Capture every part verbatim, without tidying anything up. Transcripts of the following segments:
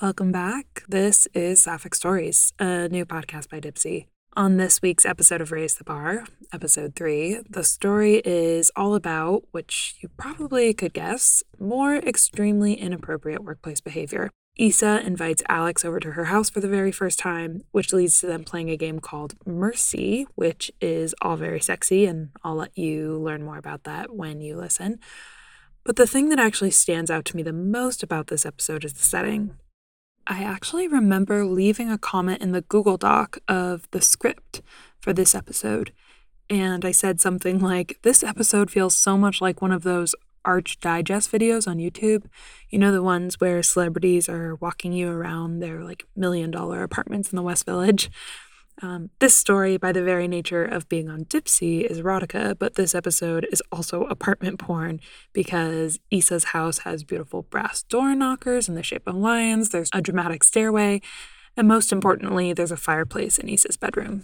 Welcome back. This is Sapphic Stories, a new podcast by Dipsea. On this week's episode of Raise the Bar, episode three, the story is all about, which you probably could guess, more extremely inappropriate workplace behavior. Issa invites Alex over to her house for the very first time, which leads to them playing a game called Mercy, which is all very sexy, and I'll let you learn more about that when you listen. But the thing that actually stands out to me the most about this episode is the setting. I actually remember leaving a comment in the Google Doc of the script for this episode, and I said something like, "This episode feels so much like one of those Arch Digest videos on YouTube. You know, the ones where celebrities are walking you around their like million dollar apartments in the West Village." Um, this story, by the very nature of being on Dipsea, is erotica, but this episode is also apartment porn because Issa's house has beautiful brass door knockers in the shape of lions, there's a dramatic stairway, and most importantly, there's a fireplace in Issa's bedroom.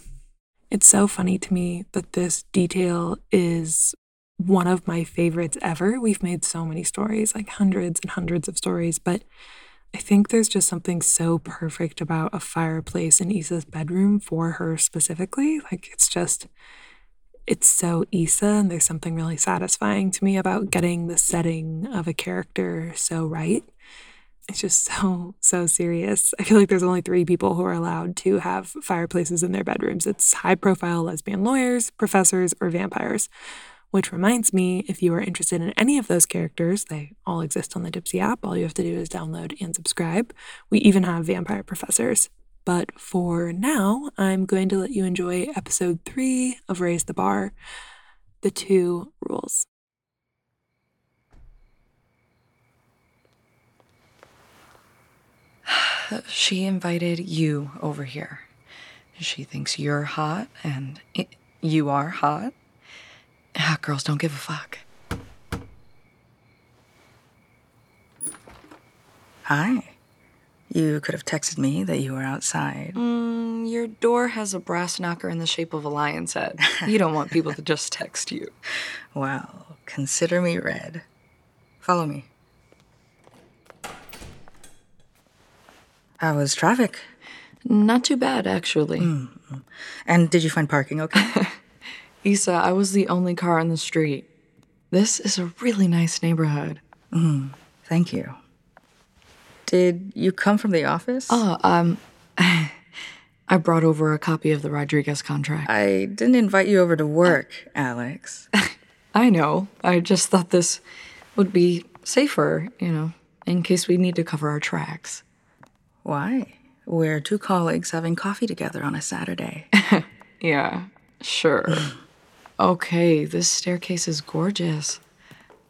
It's so funny to me that this detail is one of my favorites ever. We've made so many stories, like hundreds and hundreds of stories, but I think there's just something so perfect about a fireplace in Issa's bedroom for her specifically. Like, it's just, it's so Issa, and there's something really satisfying to me about getting the setting of a character so right. It's just so, so serious. I feel like there's only three people who are allowed to have fireplaces in their bedrooms. It's high-profile lesbian lawyers, professors, or vampires. Which reminds me, if you are interested in any of those characters, they all exist on the Dipsea app. All you have to do is download and subscribe. We even have vampire professors. But for now, I'm going to let you enjoy episode three of Raise the Bar, The Two Rules. She invited you over here. She thinks you're hot, and it, you are hot. Hot girls don't give a fuck. Hi. You could have texted me that you were outside. Mm, your door has a brass knocker in the shape of a lion's head. You don't want people to just text you. Well, consider me read. Follow me. How was traffic? Not too bad, actually. Mm-hmm. And did you find parking okay? Issa, I was the only car on the street. This is a really nice neighborhood. Mm, thank you. Did you come from the office? Oh, um, I brought over a copy of the Rodriguez contract. I didn't invite you over to work, uh, Alex. I know. I just thought this would be safer, you know, in case we need to cover our tracks. Why? We're two colleagues having coffee together on a Saturday. Yeah, sure. Okay, this staircase is gorgeous.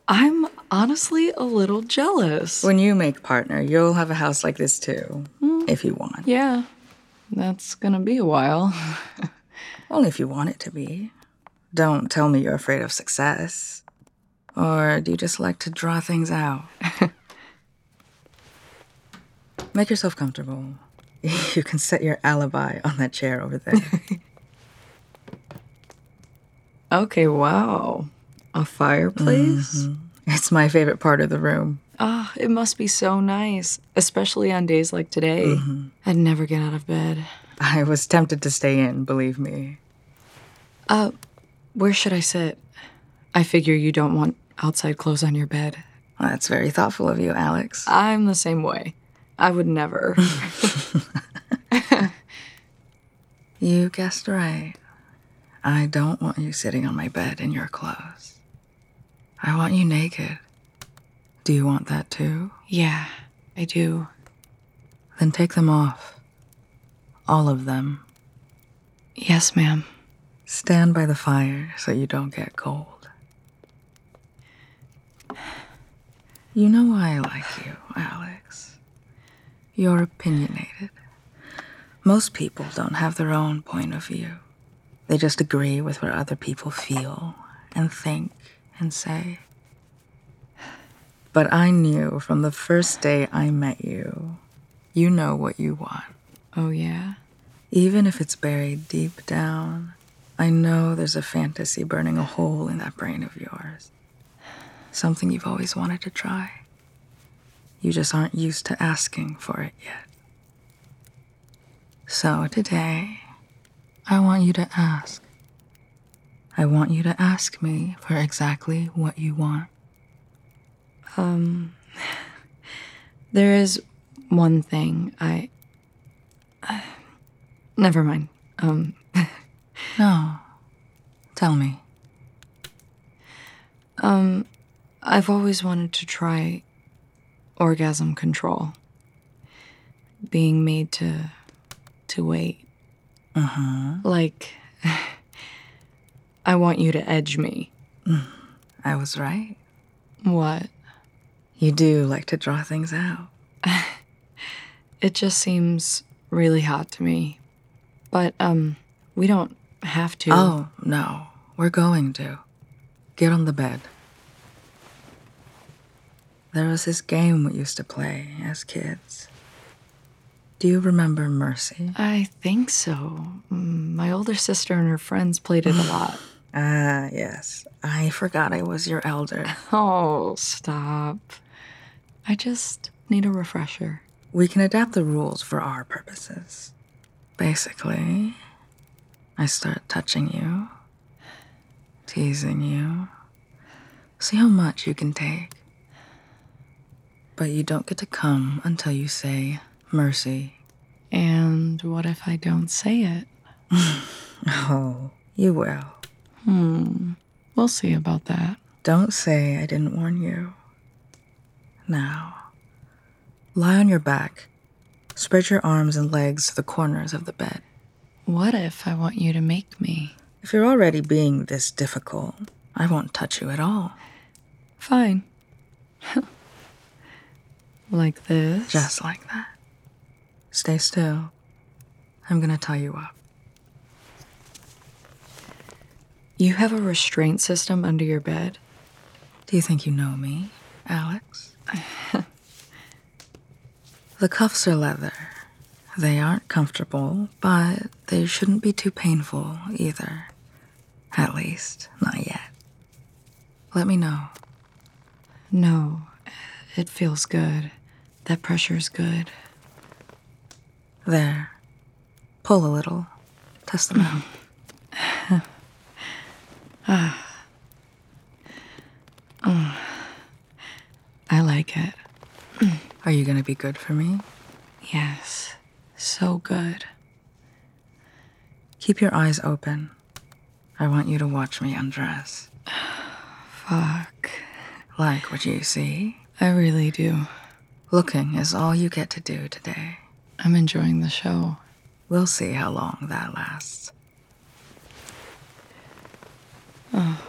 I'm honestly a little jealous. When you make partner, you'll have a house like this too, mm. if you want. Yeah, that's gonna be a while. Only if you want it to be. Don't tell me you're afraid of success. Or do you just like to draw things out? Make yourself comfortable. You can set your alibi on that chair over there. Okay, wow. A fireplace? Mm-hmm. It's my favorite part of the room. Oh, it must be so nice, especially on days like today. Mm-hmm. I'd never get out of bed. I was tempted to stay in, believe me. Uh, where should I sit? I figure you don't want outside clothes on your bed. Well, that's very thoughtful of you, Alex. I'm the same way. I would never. You guessed right. I don't want you sitting on my bed in your clothes. I want you naked. Do you want that too? Yeah, I do. Then take them off. All of them. Yes, ma'am. Stand by the fire so you don't get cold. You know why I like you, Alex. You're opinionated. Most people don't have their own point of view. They just agree with what other people feel and think and say. But I knew from the first day I met you, you know what you want. Oh, yeah? Even if it's buried deep down, I know there's a fantasy burning a hole in that brain of yours. Something you've always wanted to try. You just aren't used to asking for it yet. So today, I want you to ask. I want you to ask me for exactly what you want. Um, there is one thing I... Uh, never mind. Um... No. Tell me. Um, I've always wanted to try orgasm control. Being made to... to wait. Uh-huh. Like... I want you to edge me. I was right. What? You do like to draw things out. It just seems really hot to me. But, um, we don't have to. Oh, no. We're going to. Get on the bed. There was this game we used to play as kids. Do you remember Mercy? I think so. My older sister and her friends played it a lot. Ah, uh, yes. I forgot I was your elder. Oh, stop. I just need a refresher. We can adapt the rules for our purposes. Basically, I start touching you, teasing you, see how much you can take. But you don't get to come until you say Mercy. And what if I don't say it? Oh, you will. Hmm. We'll see about that. Don't say I didn't warn you. Now, lie on your back. Spread your arms and legs to the corners of the bed. What if I want you to make me? If you're already being this difficult, I won't touch you at all. Fine. Like this? Just like that. Stay still. I'm gonna tie you up. You have a restraint system under your bed? Do you think you know me, Alex? The cuffs are leather. They aren't comfortable, but they shouldn't be too painful either. At least, not yet. Let me know. No, it feels good. That pressure's good. There. Pull a little. Test them out. uh, uh, I like it. Are you gonna be good for me? Yes. So good. Keep your eyes open. I want you to watch me undress. Fuck. Like what you see? I really do. Looking is all you get to do today. I'm enjoying the show. We'll see how long that lasts. Oh.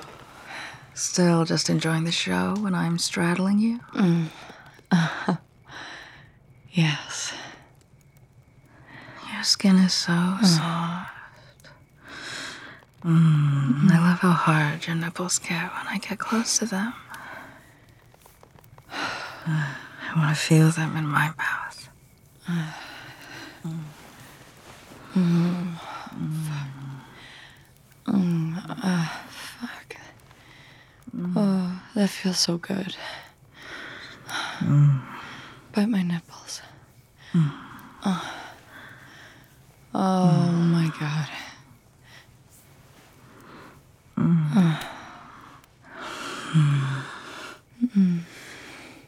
Still just enjoying the show when I'm straddling you? Mm. Uh-huh. Yes. Your skin is so oh. soft. Mm, I love how hard your nipples get when I get close to them. Uh, I want to feel them in my mouth. Uh. Mm. Mm. Mm. Mm. Uh, fuck. Mm. Oh, that feels so good. Mm. Bite my nipples. Mm. Oh. Oh mm. my god. Mm. Oh. Mm. Mm.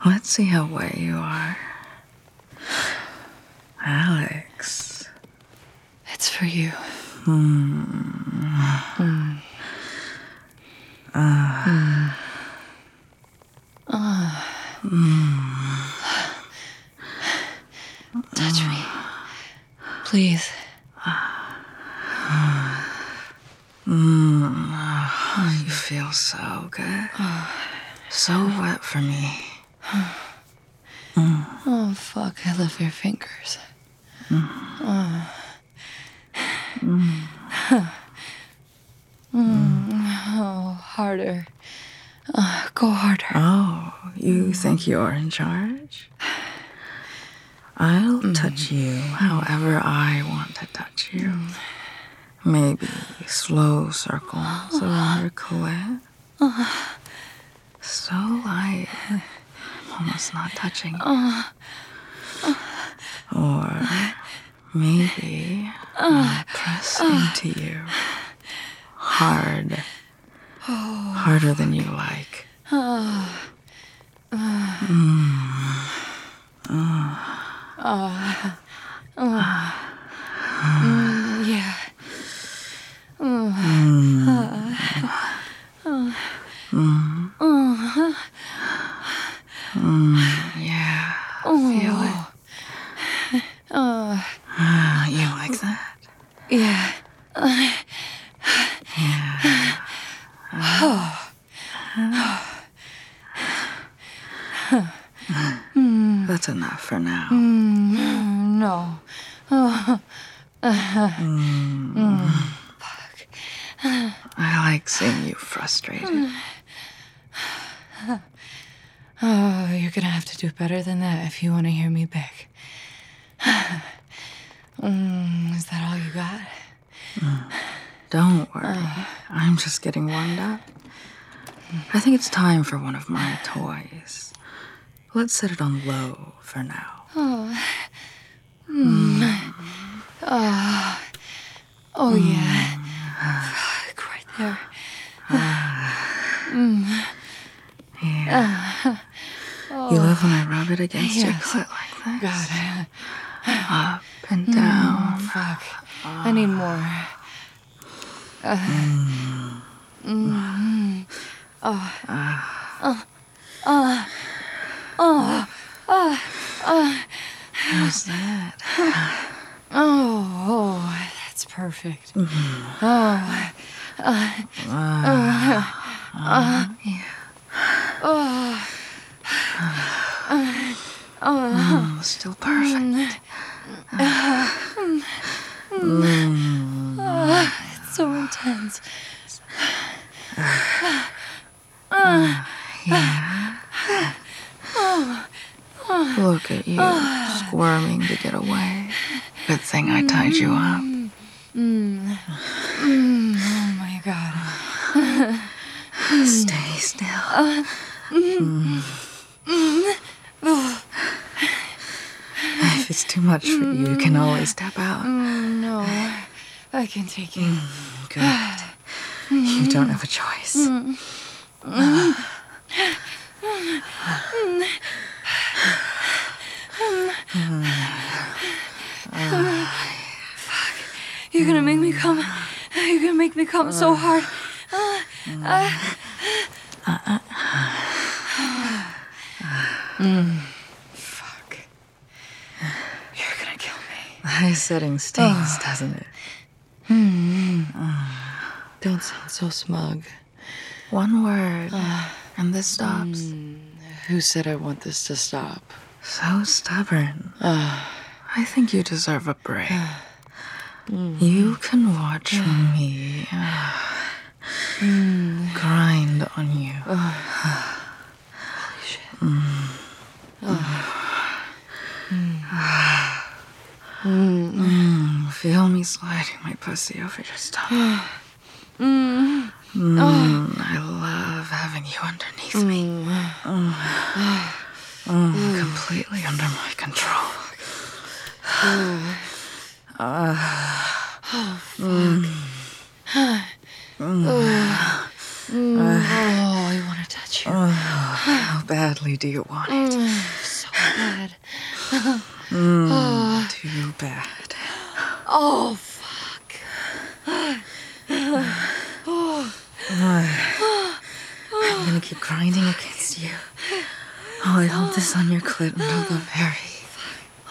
Let's see how wet you are. Alex. It's for you. Mm. Mm. Uh. Mm. Uh. Mm. Touch me. Please. Mm. Oh, you feel so good. So wet for me. Mm. Oh, fuck. I love your fingers. Mm. Oh. Mm. Mm. Oh, harder. Uh, go harder. Oh, you think you're in charge? I'll mm. touch you however I want to touch you. Maybe slow circles around your clit. So light. almost not touching. Uh, uh, or maybe I press into you hard. Oh. Harder than you like. Oh. Uh. Mm. Oh. Uh. Uh. Uh. Mm, yeah. Mm. Mm. Uh. Mm. Uh. Mm. Yeah. Oh. Feel it. Uh. Uh, you like that? Yeah. Uh. Yeah. Oh. Mm. That's enough for now. Mm. No. Oh. Mm. Mm. Fuck. I like seeing you frustrated. Oh, you're gonna have to do better than that if you want to hear me back. Mm. Is that all you got? Mm. Don't worry. Uh, I'm just getting warmed up. I think it's time for one of my toys. Let's set it on low for now. Oh. Mm. Mm. Oh. Oh, mm. Yeah. Fuck, right there. Uh, mm. Yeah. Uh, oh. You love when I rub it against yes. your clit like that? God. Up and down. Mm, fuck. Uh, I need more. Uh, mm. Mm. Oh. Uh. Oh. Oh. Oh. Oh. Oh. How's that? Oh, oh, that's perfect. Mm-hmm. Oh. Uh. Uh. Uh. Yeah. Oh. Uh. Oh. Mm, still perfect. Uh. Mm. Uh. So intense. Uh, uh, yeah. uh, uh, Look at you, uh, squirming to get away. Good thing I tied you up. Mm, mm, mm, oh my God. Uh, stay still. Uh, mm, mm. Mm. If it's too much for you, you can always step out. No. I can take it. Mm, good. Mm. You don't have a choice. Mm. Uh. Uh. Fuck. You're gonna make me come. You're gonna make me come uh. so hard. Uh. Uh. Uh. Uh. Uh. Mm. Fuck. You're gonna kill me. High setting stings, oh. doesn't it? Mm. Uh, Don't sound so smug. One word, uh, and this stops. Mm, who said I want this to stop? So stubborn. Uh, I think you deserve a break. Uh, mm, you can watch uh, me uh, mm, grind on you. Uh, holy shit. Mm, uh, mm, uh, mm, mm, Feel me sliding my pussy over your stomach. Mm. Mm. Oh. I love having you underneath mm. me. Mm. Mm. Mm. Completely under my control. Mm. Uh. Oh, fuck. Mm. Mm. Oh. Mm. Uh. Oh, I want to touch you. Oh. How badly do you want it? Mm. So bad. Mm. Oh. Too bad. Oh, fuck. Oh. I'm gonna keep grinding against you. Oh, I hold this on your clit until the very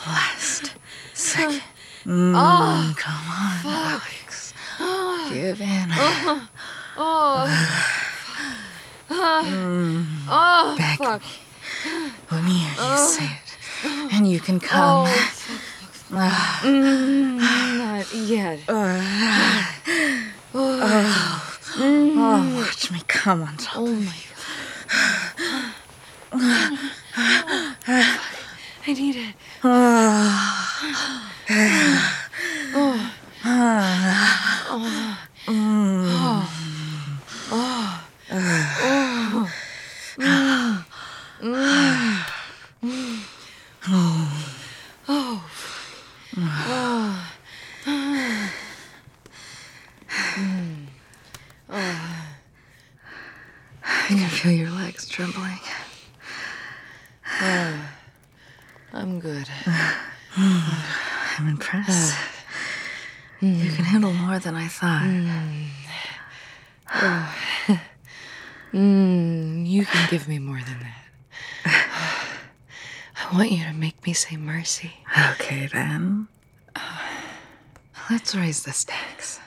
last second. Mm, oh, come on, fuck. Alex. Give in. Oh, mm, oh, beg fuck. Me. Let me hear you say it. And you can come. Oh, fuck. Uh, mm, not yet. Uh, oh, oh, mm. oh, watch me come on top. Oh my God. Oh, I need it. Oh. Oh. Oh. Oh. Oh. Oh. Oh. Oh. Mm. Oh. I can feel your legs trembling. Uh, I'm good. Uh, I'm impressed. Uh, mm. You can handle more than I thought. Mm. Oh. Mm, you can give me more than that. I want you to make me say mercy. Okay, then. Uh, let's raise the stakes.